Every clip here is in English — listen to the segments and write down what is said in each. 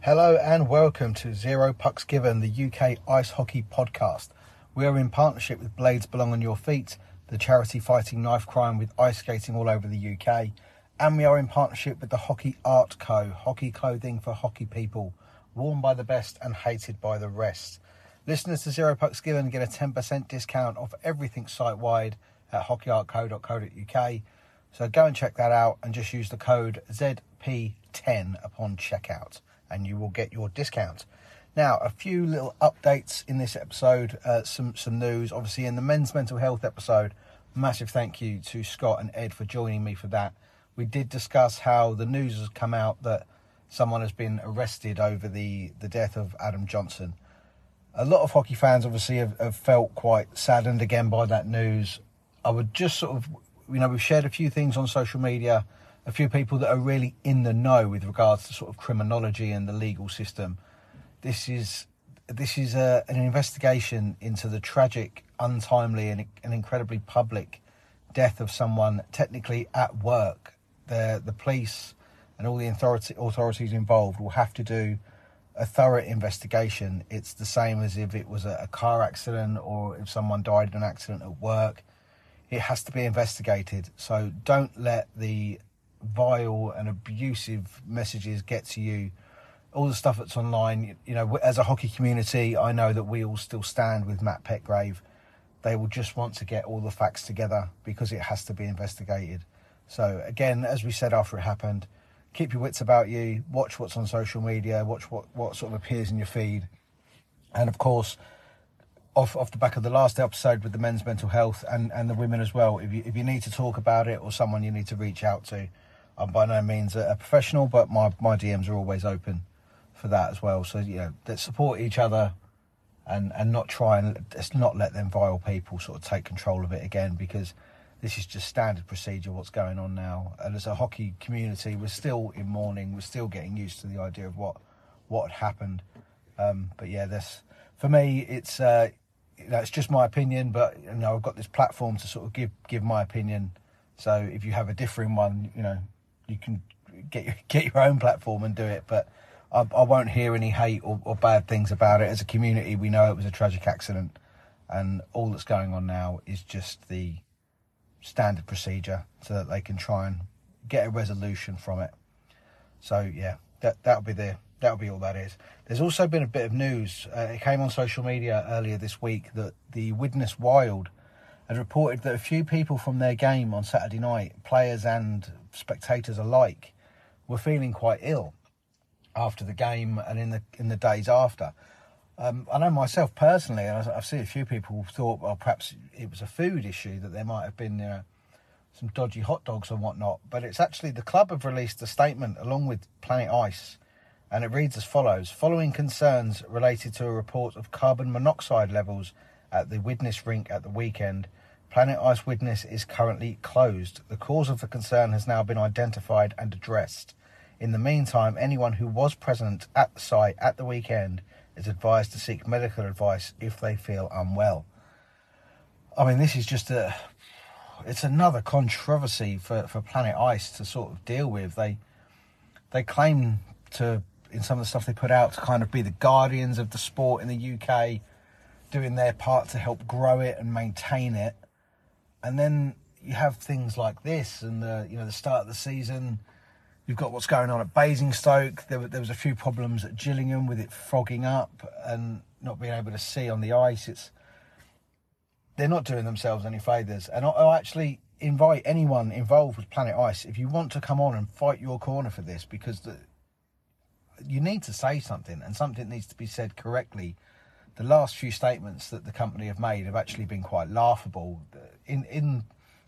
Hello and welcome to Zero Pucks Given, the UK ice hockey podcast. We are in partnership with Blades Belong on Your Feet, the charity fighting knife crime with ice skating all over the UK. And we are in partnership with the Hockey Art Co, hockey clothing for hockey people, worn by the best and hated by the rest. Listeners to Zero Pucks Given get a 10% discount off everything site-wide at hockeyartco.co.uk. So go and check that out and just use the code ZP10 upon checkout, and you will get your discount. Now, a few little updates in this episode, some news. Obviously, in the men's mental health episode, massive thank you to Scott and Ed for joining me for that. We did discuss how the news has come out that someone has been arrested over the death of Adam Johnson. A lot of hockey fans, obviously, have felt quite saddened again by that news. I would just sort of, you know, we've shared a few things on social media, a few people that are really in the know with regards to sort of criminology and the legal system. This is an investigation into the tragic, untimely and incredibly public death of someone technically at work. The police and all the authorities involved will have to do a thorough investigation. It's the same as if it was a car accident or if someone died in an accident at work. It has to be investigated. So don't let the vile and abusive messages get to you. All the stuff that's online, you know, as a hockey community, I know that we all still stand with Matt Petgrave. They will just want to get all the facts together because it has to be investigated. So again, as we said after it happened, keep your wits about you, watch what's on social media, watch what sort of appears in your feed. And of course, off the back of the last episode with the men's mental health and the women as well, if you need to talk about it or someone you need to reach out to, I'm by no means a professional, but my DMs are always open for that as well. So, you know, let's support each other and not try and let's not let them vile people sort of take control of it again, because this is just standard procedure, what's going on now. And as a hockey community, we're still in mourning. We're still getting used to the idea of what happened. But yeah, this, for me, it's just my opinion, but, you know, I've got this platform to sort of give my opinion. So if you have a differing one, you know, you can get your own platform and do it, but I won't hear any hate or bad things about it. As a community, we know it was a tragic accident, and all that's going on now is just the standard procedure so that they can try and get a resolution from it. So yeah, that'll be all that is. There's also been a bit of news. It came on social media earlier this week that the Witness Wild had reported that a few people from their game on Saturday night, players and spectators alike, were feeling quite ill after the game and in the days after. I know myself personally, and I've seen a few people who thought, well, perhaps it was a food issue, that there might have been, you know, some dodgy hot dogs and whatnot. But it's actually the club have released a statement along with Planet Ice, and it reads as follows: following concerns related to a report of carbon monoxide levels at the Witness Rink at the weekend, Planet Ice Witness is currently closed. The cause of the concern has now been identified and addressed. In the meantime, anyone who was present at the site at the weekend is advised to seek medical advice if they feel unwell. I mean, this is just it's another controversy for Planet Ice to sort of deal with. They claim to, in some of the stuff they put out, to kind of be the guardians of the sport in the UK, doing their part to help grow it and maintain it. And then you have things like this, and the start of the season, you've got what's going on at Basingstoke. There was a few problems at Gillingham with it fogging up and not being able to see on the ice. They're not doing themselves any favours. And I'll actually invite anyone involved with Planet Ice, if you want to come on and fight your corner for this, because you need to say something, and something needs to be said correctly. The last few statements that the company have made have actually been quite laughable. In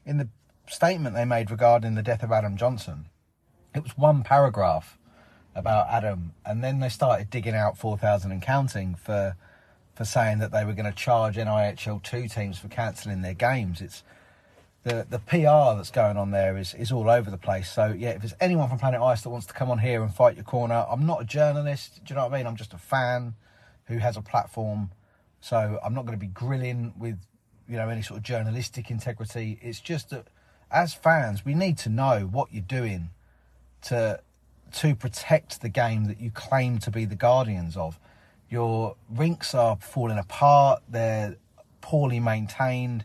the statement they made regarding the death of Adam Johnson. It was one paragraph about Adam, and then they started digging out 4,000 and counting for saying that they were going to charge NIHL 2 teams for cancelling their games. It's the PR that's going on there is all over the place. So, yeah, if there's anyone from Planet Ice that wants to come on here and fight your corner, I'm not a journalist, do you know what I mean? I'm just a fan who has a platform, so I'm not going to be grilling with, you know, any sort of journalistic integrity. It's just that, as fans, we need to know what you're doing to protect the game that you claim to be the guardians of. Your rinks are falling apart, they're poorly maintained,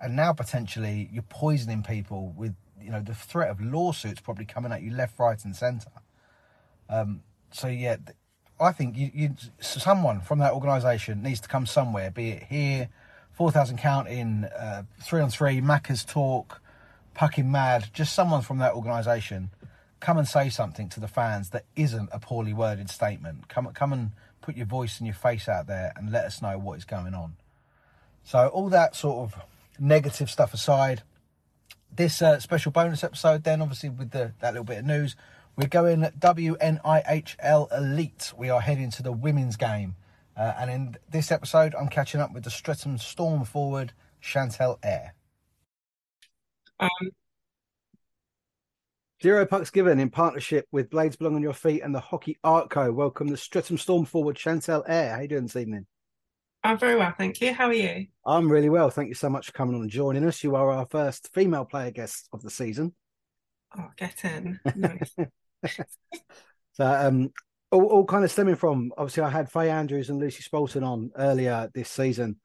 and now potentially you're poisoning people with, you know, the threat of lawsuits probably coming at you left, right and centre. So yeah, I think someone from that organisation needs to come somewhere, be it here, 4,000 Count in 3-on-3, Macca's Talk, Pucking Mad, just someone from that organisation come and say something to the fans that isn't a poorly worded statement. Come and put your voice and your face out there and let us know what is going on. So all that sort of negative stuff aside, this special bonus episode then, obviously with that little bit of news, we're going WNIHL Elite. We are heading to the women's game. And in this episode, I'm catching up with the Streatham Storm forward, Chantelle Air. Zero Pucks Given, in partnership with Blades Belong on Your Feet and the Hockey Art Co, welcome the Streatham Storm forward, Chantelle Air. How are you doing this evening? I'm very well, thank you. How are you? I'm really well. Thank you so much for coming on and joining us. You are our first female player guest of the season. Oh, get in. Nice. So, all kind of stemming from, obviously, I had Faye Andrews and Lucy Spolton on earlier this season.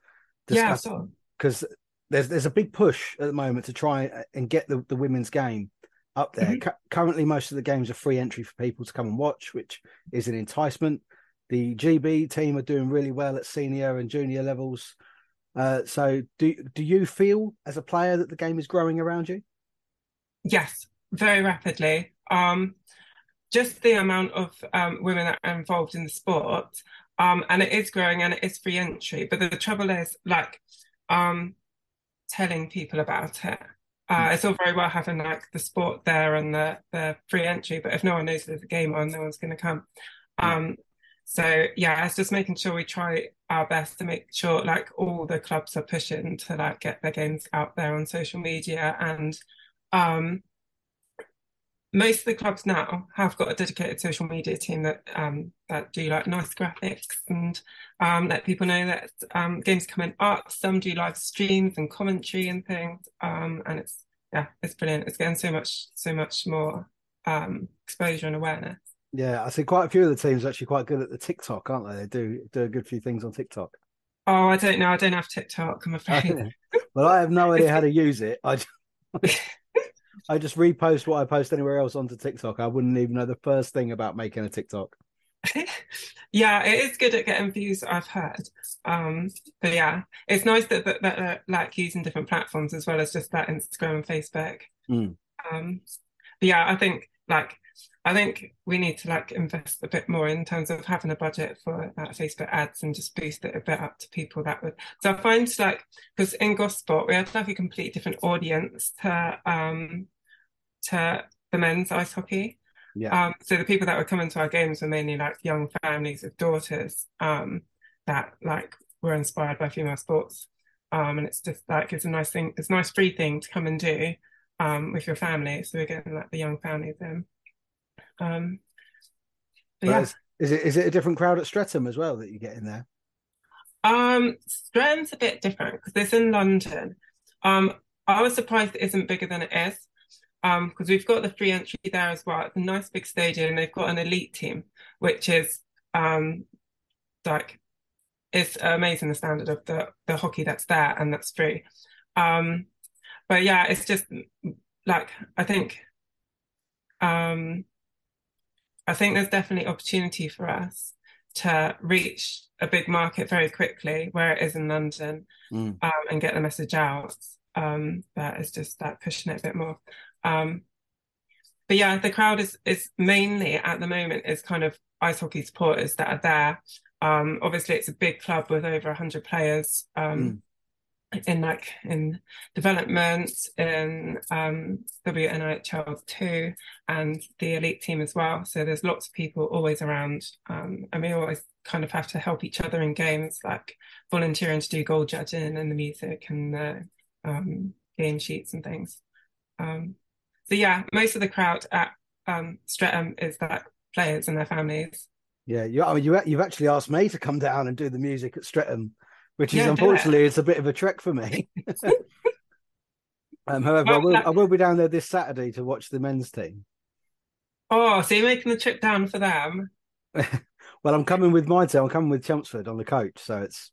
Yeah, I saw. Because there's a big push at the moment to try and get the women's game up there. Mm-hmm. Currently, most of the games are free entry for people to come and watch, which is an enticement. The GB team are doing really well at senior and junior levels. So do you feel as a player that the game is growing around you? Yes, very rapidly. Just the amount of women that are involved in the sport, and it is growing and it is free entry. But the trouble is, like, telling people about it. It's all very well having like the sport there and the free entry, but if no one knows there's a game on, no one's going to come. So yeah, it's just making sure we try our best to make sure like all the clubs are pushing to like get their games out there on social media. And most of the clubs now have got a dedicated social media team that do like nice graphics and let people know that games coming up. Some do live streams and commentary and things, and it's brilliant. It's getting so much more exposure and awareness. Yeah, I see quite a few of the teams are actually quite good at the TikTok, aren't they? They do a good few things on TikTok. Oh, I don't know. I don't have TikTok, I'm afraid. Well, I have no idea how to use it. I just repost what I post anywhere else onto TikTok. I wouldn't even know the first thing about making a TikTok. Yeah, it is good at getting views, I've heard. But yeah, it's nice that they're like using different platforms as well as just that Instagram and Facebook. But yeah, I think we need to like invest a bit more in terms of having a budget for Facebook ads and just boost it a bit up to people that would. So I find like, because in Gosport we had like a completely different audience to the men's ice hockey. Yeah. So the people that were coming to our games were mainly like young families with daughters that like were inspired by female sports. And it's just like it's a nice thing. It's a nice free thing to come and do with your family. So we're getting like the young families in. Yeah. Is it a different crowd at Streatham as well that you get in there? Streatham's a bit different because it's in London. I was surprised it isn't bigger than it is, because we've got the free entry there as well. It's a nice big stadium and they've got an elite team, which is like it's amazing, the standard of the hockey that's there and that's free. But yeah, it's just like I think there's definitely opportunity for us to reach a big market very quickly where it is in London and get the message out. But it's just like pushing it a bit more. But yeah, the crowd is mainly at the moment is kind of ice hockey supporters that are there. Obviously it's a big club with over 100 players in development, in WNIHL 2 and the elite team as well. So there's lots of people always around, and we always kind of have to help each other in games, like volunteering to do goal judging and the music and the game sheets and things. So yeah, most of the crowd at Streatham is like players and their families. Yeah, you've actually asked me to come down and do the music at Streatham, which is, yeah, unfortunately, it's a bit of a trek for me. However, I will be down there this Saturday to watch the men's team. Oh, so you're making the trip down for them? Well, I'm coming with my team. I'm coming with Chelmsford on the coach, so it's...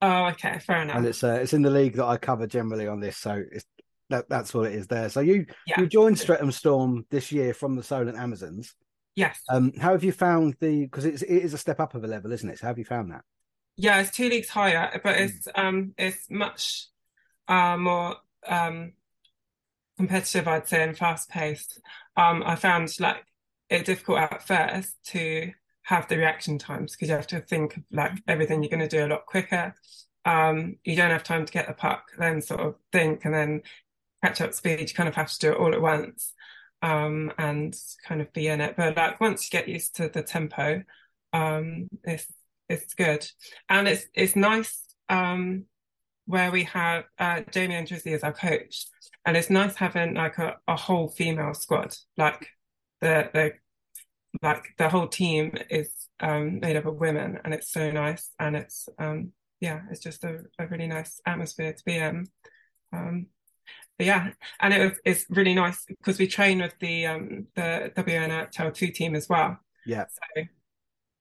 Oh, okay, fair enough. And it's in the league that I cover generally on this, so that's what it is there. So you joined Streatham Storm this year from the Solent Amazons. Yes. How have you found because it is a step up of a level, isn't it? So how have you found that? Yeah, it's 2 leagues higher, but it's much more competitive, I'd say, and fast-paced. I found like it difficult at first to have the reaction times because you have to think of like everything you're going to do a lot quicker. You don't have time to get the puck, then sort of think and then catch up speed. You kind of have to do it all at once. And kind of be in it, but like once you get used to the tempo, it's good, and it's nice where we have Jamie Andrewsley as our coach, and it's nice having like a whole female squad. Like the whole team is made up of women, and it's so nice, and it's it's just a really nice atmosphere to be in. But yeah, and it's really nice because we train with the WNIHL 2 team as well. Yeah. So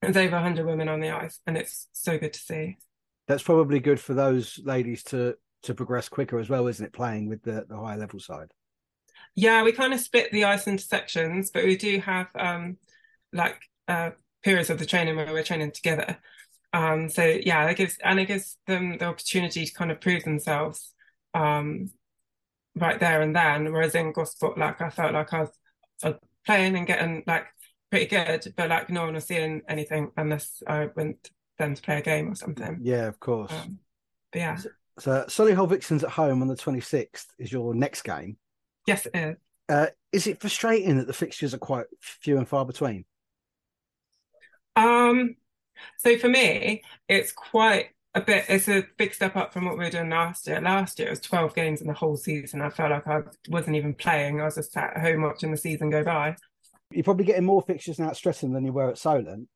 there's over 100 women on the ice, and it's so good to see. That's probably good for those ladies to progress quicker as well, isn't it, playing with the higher level side? Yeah, we kind of split the ice into sections, but we do have periods of the training where we're training together. So yeah, it gives them the opportunity to kind of prove themselves. Right there and then, whereas in Gosport, like I felt like I was playing and getting like pretty good, but like no one was seeing anything unless I went then to play a game or something. Yeah, of course. But yeah. So Sunny Hole Vixens at home on the 26th is your next game. Yes, it is. Is it frustrating that the fixtures are quite few and far between? So for me, it's quite a bit. It's a big step up from what we were doing last year. Last year it was 12 games in the whole season. I felt like I wasn't even playing. I was just sat at home watching the season go by. You're probably getting more fixtures now at Streatham than you were at Solent.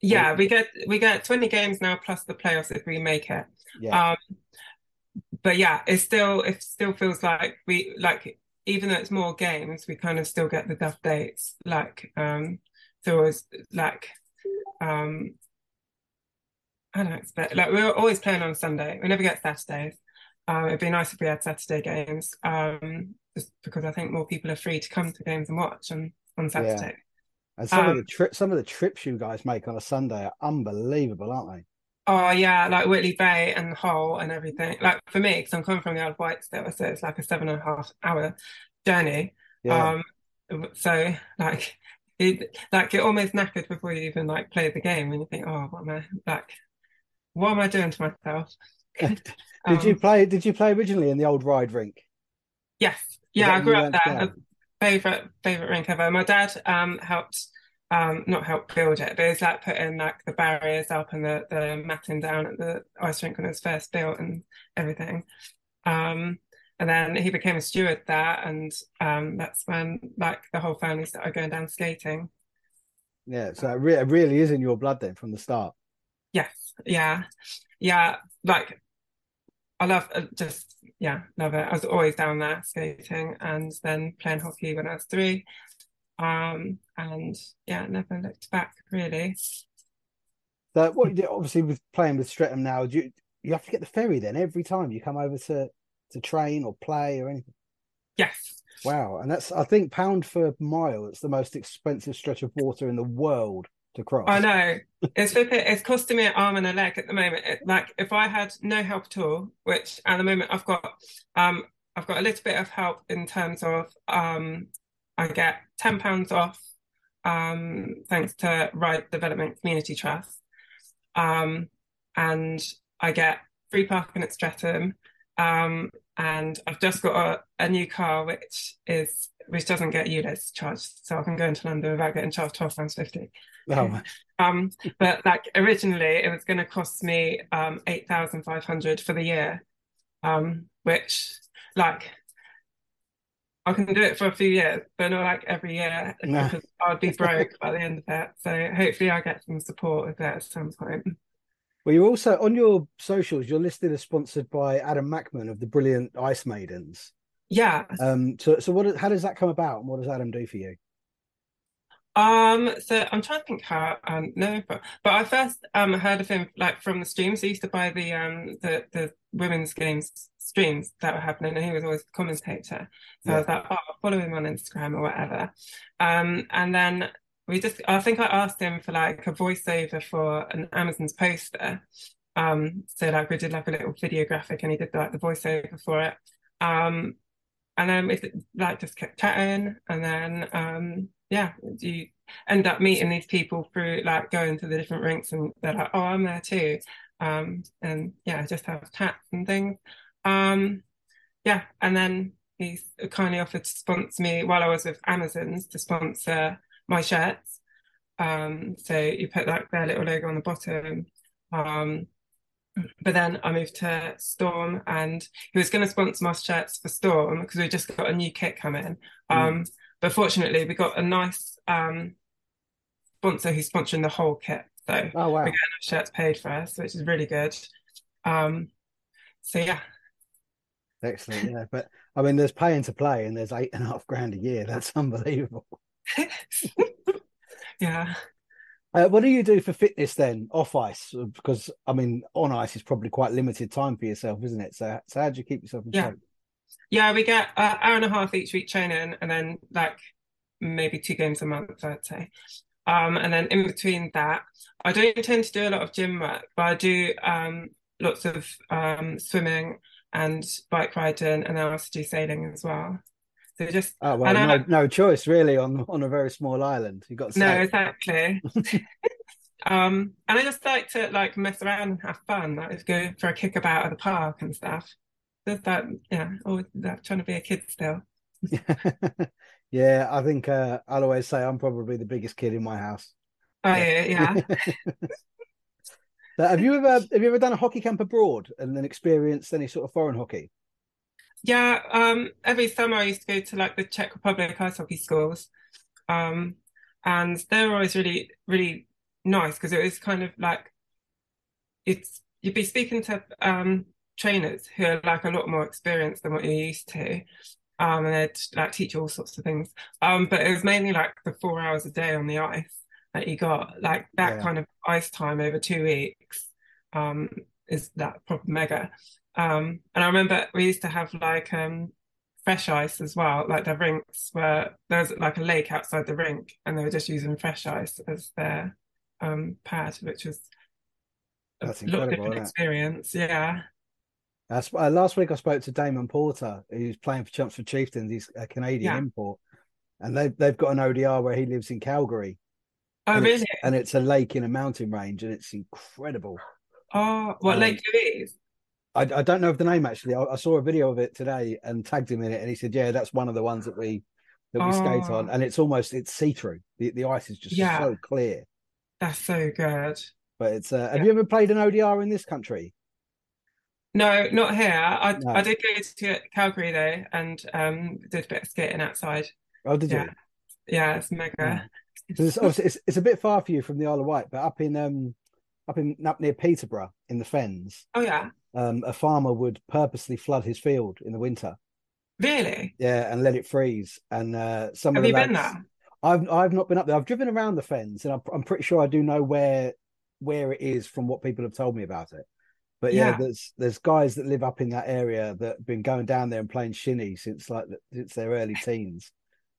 Yeah, we get 20 games now plus the playoffs if we make it. Yeah. But yeah, it still feels like we even though it's more games, we kind of still get the tough dates. Like so it was like I don't expect, we're always playing on Sunday. We never get Saturdays. It'd be nice if we had Saturday games, just because I think more people are free to come to games and watch on Saturday. Yeah. And some of the trips you guys make on a Sunday are unbelievable, aren't they? Oh yeah, like Whitley Bay and the Hole and everything. Like for me, because I'm coming from the Isle of Wight still, so it's like a 7.5 hour journey. Yeah. So like you're almost knackered before you even like play the game, and you think, oh, what am I doing to myself? Did you play originally in the old Ride rink? Yes. Yeah, I grew up there. Favourite rink ever. My dad helped, not helped build it, but he's like putting like the barriers up and the matting down at the ice rink when it was first built and everything. And then he became a steward there, and that's when like the whole family started going down skating. Yeah, so it really is in your blood then from the start. Yes, yeah. Like, I love it. I was always down there skating, and then playing hockey when I was 3, and yeah, never looked back really. So, what you do, obviously with playing with Streatham now, do you have to get the ferry then every time you come over to train or play or anything? Yes. Wow, and that's, I think, pound for mile. It's the most expensive stretch of water in the world to cross. I know. It's costing me an arm and a leg at the moment. If I had no help at all, which at the moment I've got a little bit of help in terms of I get £10 off thanks to Ride right development community trust, and I get free parking at Streatham, And I've just got a new car, which doesn't get ULEZ charged, so I can go into London without getting charged £12.50. Oh. But like originally, it was going to cost me £8,500 for the year, which like I can do it for a few years, but not like every year, because I'd be broke by the end of that. So hopefully, I get some support with that at some point. Well, you're also on your socials, you're listed as sponsored by Adam Mackman of the brilliant Ice Maidens. Yeah. So how does that come about, and what does Adam do for you? So I'm trying to think how. But I first heard of him like from the streams. He used to buy the women's games streams that were happening, and he was always the commentator. So yeah. I was like, I'll follow him on Instagram or whatever. And then I think I asked him for like a voiceover for an Amazons poster. So like we did like a little video graphic, and he did like the voiceover for it. And then we like just kept chatting, and then you end up meeting these people through like going to the different rinks, and they're like, oh, I'm there too. And yeah, just have chats and things. And then he kindly offered to sponsor me while I was with Amazons, to sponsor my shirts. So you put like their little logo on the bottom. But then I moved to Storm, and he was going to sponsor my shirts for Storm because we just got a new kit coming. But fortunately, we got a nice sponsor who's sponsoring the whole kit. So we're getting our shirts paid for us, which is really good. So yeah. Excellent. Yeah. But I mean, there's paying to play, and there's £8,500 a year. That's unbelievable. Yeah. What do you do for fitness then off ice? Because I mean, on ice is probably quite limited time for yourself, isn't it? So how do you keep yourself in shape? Yeah, we get an hour and a half each week training, and then like maybe 2 games a month, I'd say. And then in between that, I don't tend to do a lot of gym work, but I do lots of swimming and bike riding, and then I also do sailing as well. So just no choice really on a very small island. You got to no, exactly. And I just like to like mess around and have fun. Like go for a kick about at the park and stuff. Just that, yeah, always like, trying to be a kid still. Yeah, I think I'll always say I'm probably the biggest kid in my house. Oh yeah. Now, have you ever done a hockey camp abroad and then experienced any sort of foreign hockey? Yeah, every summer I used to go to like the Czech Republic ice hockey schools, and they were always really, really nice, because it was kind of like you'd be speaking to trainers who are like a lot more experienced than what you're used to, and they'd like teach you all sorts of things. But it was mainly like the 4 hours a day on the ice that you got, like that kind of ice time over 2 weeks is that proper mega. And I remember we used to have like fresh ice as well, like the rinks were, there was like a lake outside the rink, and they were just using fresh ice as their pad, which was that's a lot of different experience. Yeah. Last week I spoke to Damon Porter, who's playing for Chumps for Chieftains. He's a Canadian import, and they've got an ODR where he lives in Calgary. Oh, and really? It's a lake in a mountain range, and it's incredible. Oh, what Lake Louise? I don't know of the name, actually. I saw a video of it today and tagged him in it, and he said, yeah, that's one of the ones that we skate on. And it's almost, it's see-through. The ice is just so clear. That's so good. But it's, have you ever played an ODR in this country? No, not here. I did go to Calgary, though, and did a bit of skating outside. Oh, did you? Yeah, it's mega. Yeah. It's a bit far for you from the Isle of Wight, but up near Peterborough in the Fens. Oh, yeah. A farmer would purposely flood his field in the winter. Really? Yeah, and let it freeze. And some of the lads, have you been there? I've not been up there. I've driven around the Fens, and I'm pretty sure I do know where it is from what people have told me about it. But there's guys that live up in that area that have been going down there and playing shinny since their early teens.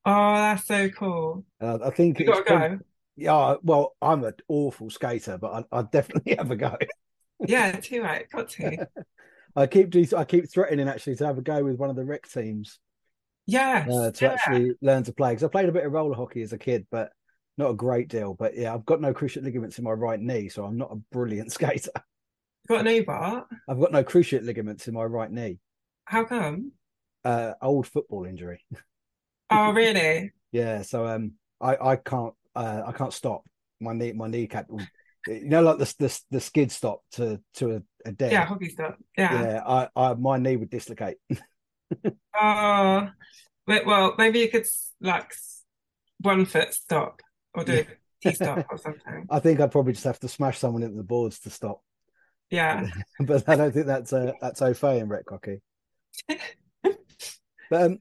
Oh, that's so cool. And I think you got to go. Yeah, well, I'm an awful skater, but I definitely have a go. Yeah, too right. Got to. I keep threatening actually to have a go with one of the rec teams. Yes, to actually learn to play, because I played a bit of roller hockey as a kid, but not a great deal. But yeah, I've got no cruciate ligaments in my right knee, so I'm not a brilliant skater. You've got no what? I've got no cruciate ligaments in my right knee. How come? Old football injury. Oh, really? Yeah. So I can't stop my kneecap. You know, like the skid stop to a dead. Yeah, hockey stop. Yeah. Yeah. I my knee would dislocate. Oh, well, maybe you could like one foot stop or do a T stop or something. I think I'd probably just have to smash someone into the boards to stop. Yeah, but I don't think that's au fait in rec hockey. But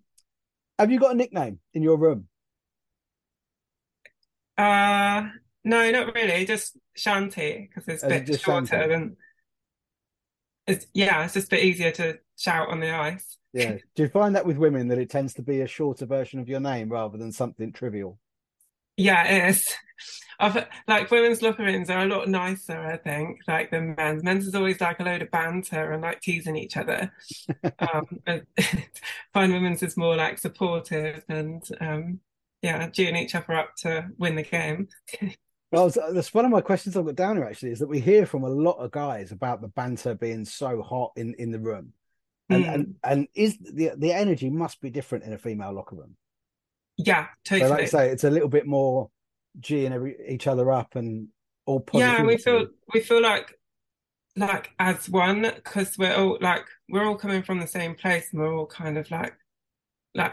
have you got a nickname in your room? No, not really. Just Shanty, because it's a bit shorter Shanty. And it's just a bit easier to shout on the ice. Yeah. Do you find that with women that it tends to be a shorter version of your name rather than something trivial? Yeah, it is. Like women's locker rooms are a lot nicer, I think, like than men's. Men's is always like a load of banter and like teasing each other. Find women's is more like supportive and geeing each other up to win the game. Well, that's one of my questions I've got down here actually, is that we hear from a lot of guys about the banter being so hot in the room, and is the energy must be different in a female locker room. Yeah, totally. So like I say, it's a little bit more G and each other up and all positive. Yeah, we feel like as one, because we're all coming from the same place and we're all kind of like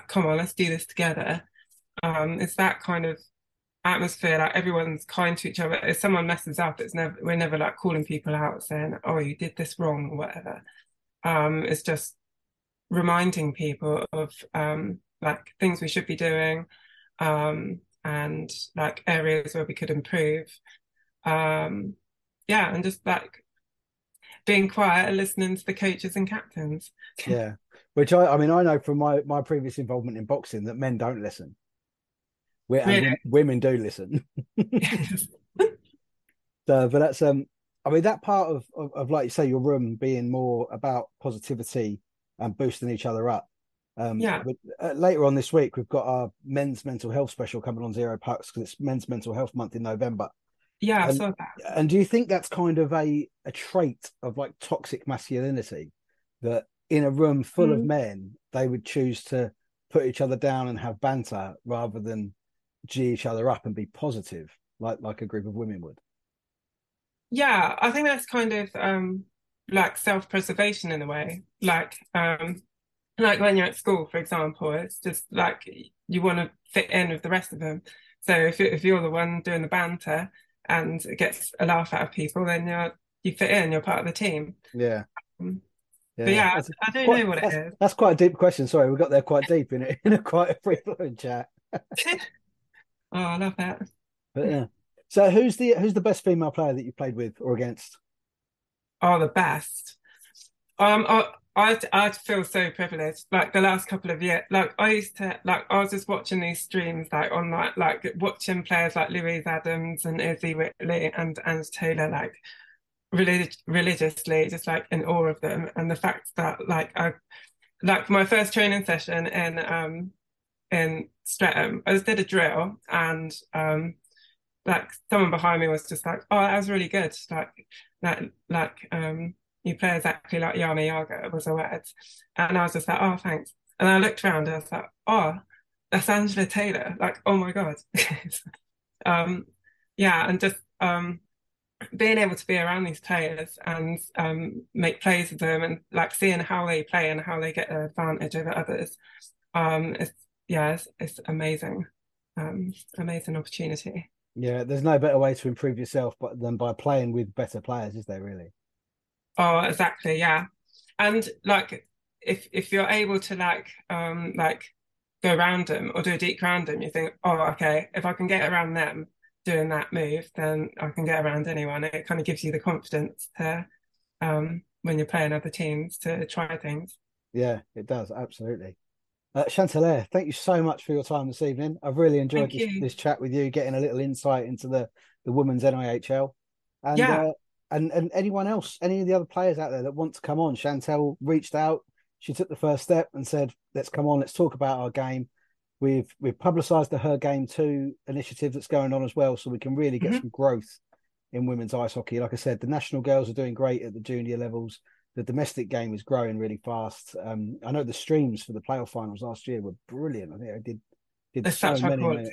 come on, let's do this together. It's that kind of atmosphere, like everyone's kind to each other. If someone messes up, we're never like calling people out saying, oh, you did this wrong or whatever. It's just reminding people of like things we should be doing, and like areas where we could improve, and just like being quiet and listening to the coaches and captains. Yeah, which I mean I know from my previous involvement in boxing that men don't listen. And women do listen. Yes. So, but that's I mean that part of like you say, your room being more about positivity and boosting each other up. But later on this week we've got our men's mental health special coming on Zero Pucks because it's men's mental health month in November. Yeah, I saw that. And do you think that's kind of a trait of like toxic masculinity, that in a room full of men they would choose to put each other down and have banter rather than G each other up and be positive like a group of women would? Yeah, I think that's kind of like self-preservation in a way, like when you're at school, for example, it's just like you want to fit in with the rest of them. So if you're the one doing the banter and it gets a laugh out of people, then you fit in, you're part of the team. Yeah. I don't know what it is. That's quite a deep question. Sorry, we got there quite deep in a quite free-flowing chat. Oh, I love that. But yeah. So who's the best female player that you played with or against? Oh, the best. I feel so privileged. Like the last couple of years, like I used to, like I was just watching these streams, like on like watching players like Louise Adams and Izzy Whitley and Ange Taylor, like religiously, just like in awe of them. And the fact that like my first training session in Streatham, I just did a drill and like someone behind me was just like, oh, that was really good. You play exactly like Yana Yaga was a word. And I was just like, oh, thanks. And I looked around and I was like, oh, that's Angela Taylor. Like, oh my God. And just being able to be around these players and make plays with them and like seeing how they play and how they get an advantage over others. It's amazing. Amazing opportunity. Yeah, there's no better way to improve yourself than by playing with better players, is there really? Oh, exactly, yeah. And like if you're able to like go around them or do a deep round them, you think, oh, okay, if I can get around them doing that move, then I can get around anyone. It kind of gives you the confidence to when you're playing other teams to try things. Yeah, it does, absolutely. Chantelle Air, thank you so much for your time this evening. I've really enjoyed this chat with you, getting a little insight into the women's NIHL. And yeah. And anyone else, any of the other players out there that want to come on, Chantelle reached out. She took the first step and said, let's come on, let's talk about our game. We've publicised the Her Game 2 initiative that's going on as well, so we can really get some growth in women's ice hockey. Like I said, the national girls are doing great at the junior levels. the domestic game is growing really fast. I know the streams for the playoff finals last year were brilliant. I think I did so many,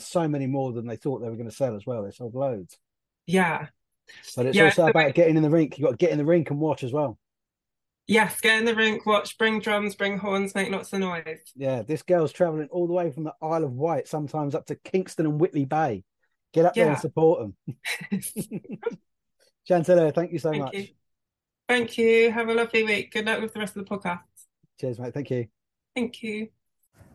so many more than they thought they were going to sell as well. They sold loads. Yeah. But it's also about getting in the rink. You've got to get in the rink and watch as well. Yes, get in the rink, watch, bring drums, bring horns, make lots of noise. Yeah, this girl's travelling all the way from the Isle of Wight, sometimes up to Kingston and Whitley Bay. Get up there and support them. Chantelle Air, thank you so much. You. Thank you. Have a lovely week. Good luck with the rest of the podcast. Cheers, mate. Thank you. Thank you.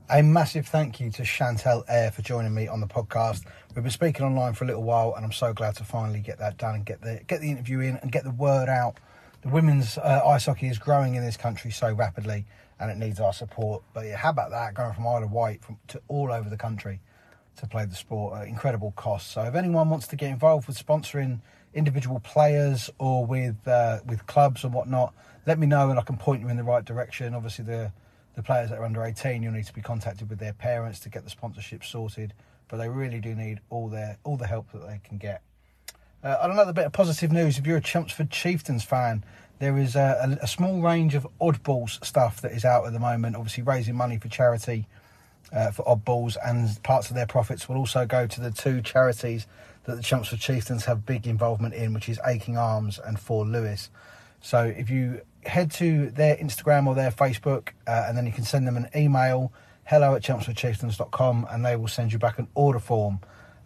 A massive thank you to Chantelle Air for joining me on the podcast. We've been speaking online for a little while, and I'm so glad to finally get that done and get the interview in and get the word out. The women's ice hockey is growing in this country so rapidly, and it needs our support. But yeah, how about that? Going from Isle of Wight to all over the country to play the sport at incredible cost. So if anyone wants to get involved with sponsoring individual players or with clubs and whatnot, let me know and I can point you in the right direction. Obviously, the players that are under 18, you'll need to be contacted with their parents to get the sponsorship sorted. But they really do need all the help that they can get. On another bit of positive news, if you're a Chelmsford Chieftains fan, there is a small range of Oddballs stuff that is out at the moment, obviously raising money for charity for Oddballs, and parts of their profits will also go to the two charities that the Chelmsford Chieftains have big involvement in, which is Aching Arms and For Lewis. So if you head to their Instagram or their Facebook, and then you can send them an email, hello@chelmsfordchieftains.com, and they will send you back an order form.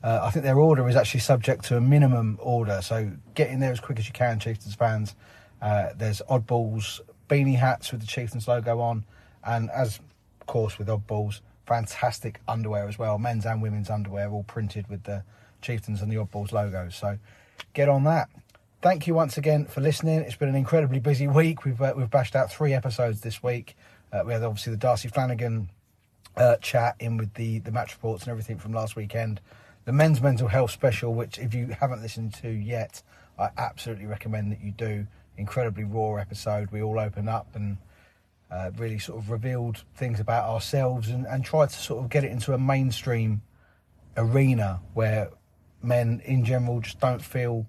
I think their order is actually subject to a minimum order, so get in there as quick as you can, Chieftains fans. There's Oddballs beanie hats with the Chieftains logo on, and as, of course, with Oddballs, fantastic underwear as well, men's and women's underwear, all printed with the Chieftains and the Oddballs logo, so get on that. Thank you once again for listening. It's been an incredibly busy week. We've bashed out 3 episodes this week. We had, obviously, the Darcy Flanagan chat in with the match reports and everything from last weekend. The Men's Mental Health Special, which if you haven't listened to yet, I absolutely recommend that you do. Incredibly raw episode. We all opened up and really sort of revealed things about ourselves and tried to sort of get it into a mainstream arena where men in general just don't feel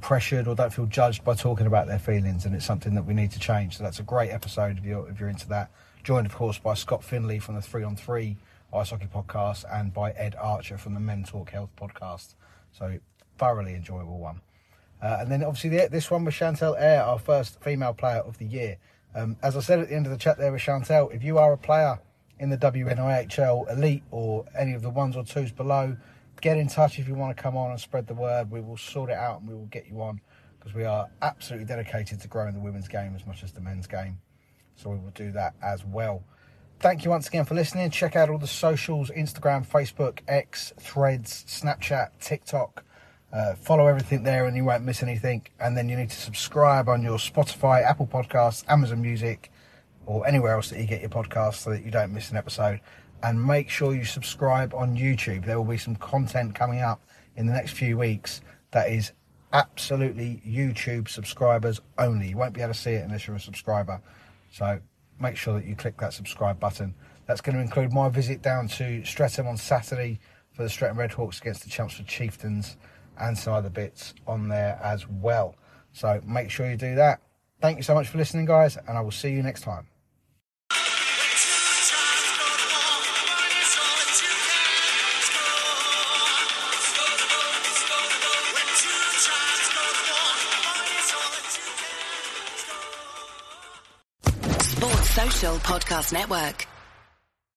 pressured or don't feel judged by talking about their feelings, and it's something that we need to change. So that's a great episode if you're into that. Joined, of course, by Scott Finley from the 3on3 Ice Hockey Podcast and by Ed Archer from the Men Talk Health Podcast. So thoroughly enjoyable one. And then obviously this one with Chantelle Air, our first female player of the year. As I said at the end of the chat there with Chantelle, if you are a player in the WNIHL Elite or any of the ones or twos below, get in touch if you want to come on and spread the word. We will sort it out and we will get you on because we are absolutely dedicated to growing the women's game as much as the men's game. So we will do that as well. Thank you once again for listening. Check out all the socials, Instagram, Facebook, X, Threads, Snapchat, TikTok. Follow everything there and you won't miss anything. And then you need to subscribe on your Spotify, Apple Podcasts, Amazon Music, or anywhere else that you get your podcasts so that you don't miss an episode. And make sure you subscribe on YouTube. There will be some content coming up in the next few weeks that is absolutely YouTube subscribers only. You won't be able to see it unless you're a subscriber. So make sure that you click that subscribe button. That's going to include my visit down to Streatham on Saturday for the Streatham Redhawks against the Chelmsford Chieftains and some other bits on there as well. So make sure you do that. Thank you so much for listening, guys, and I will see you next time. Podcast Network.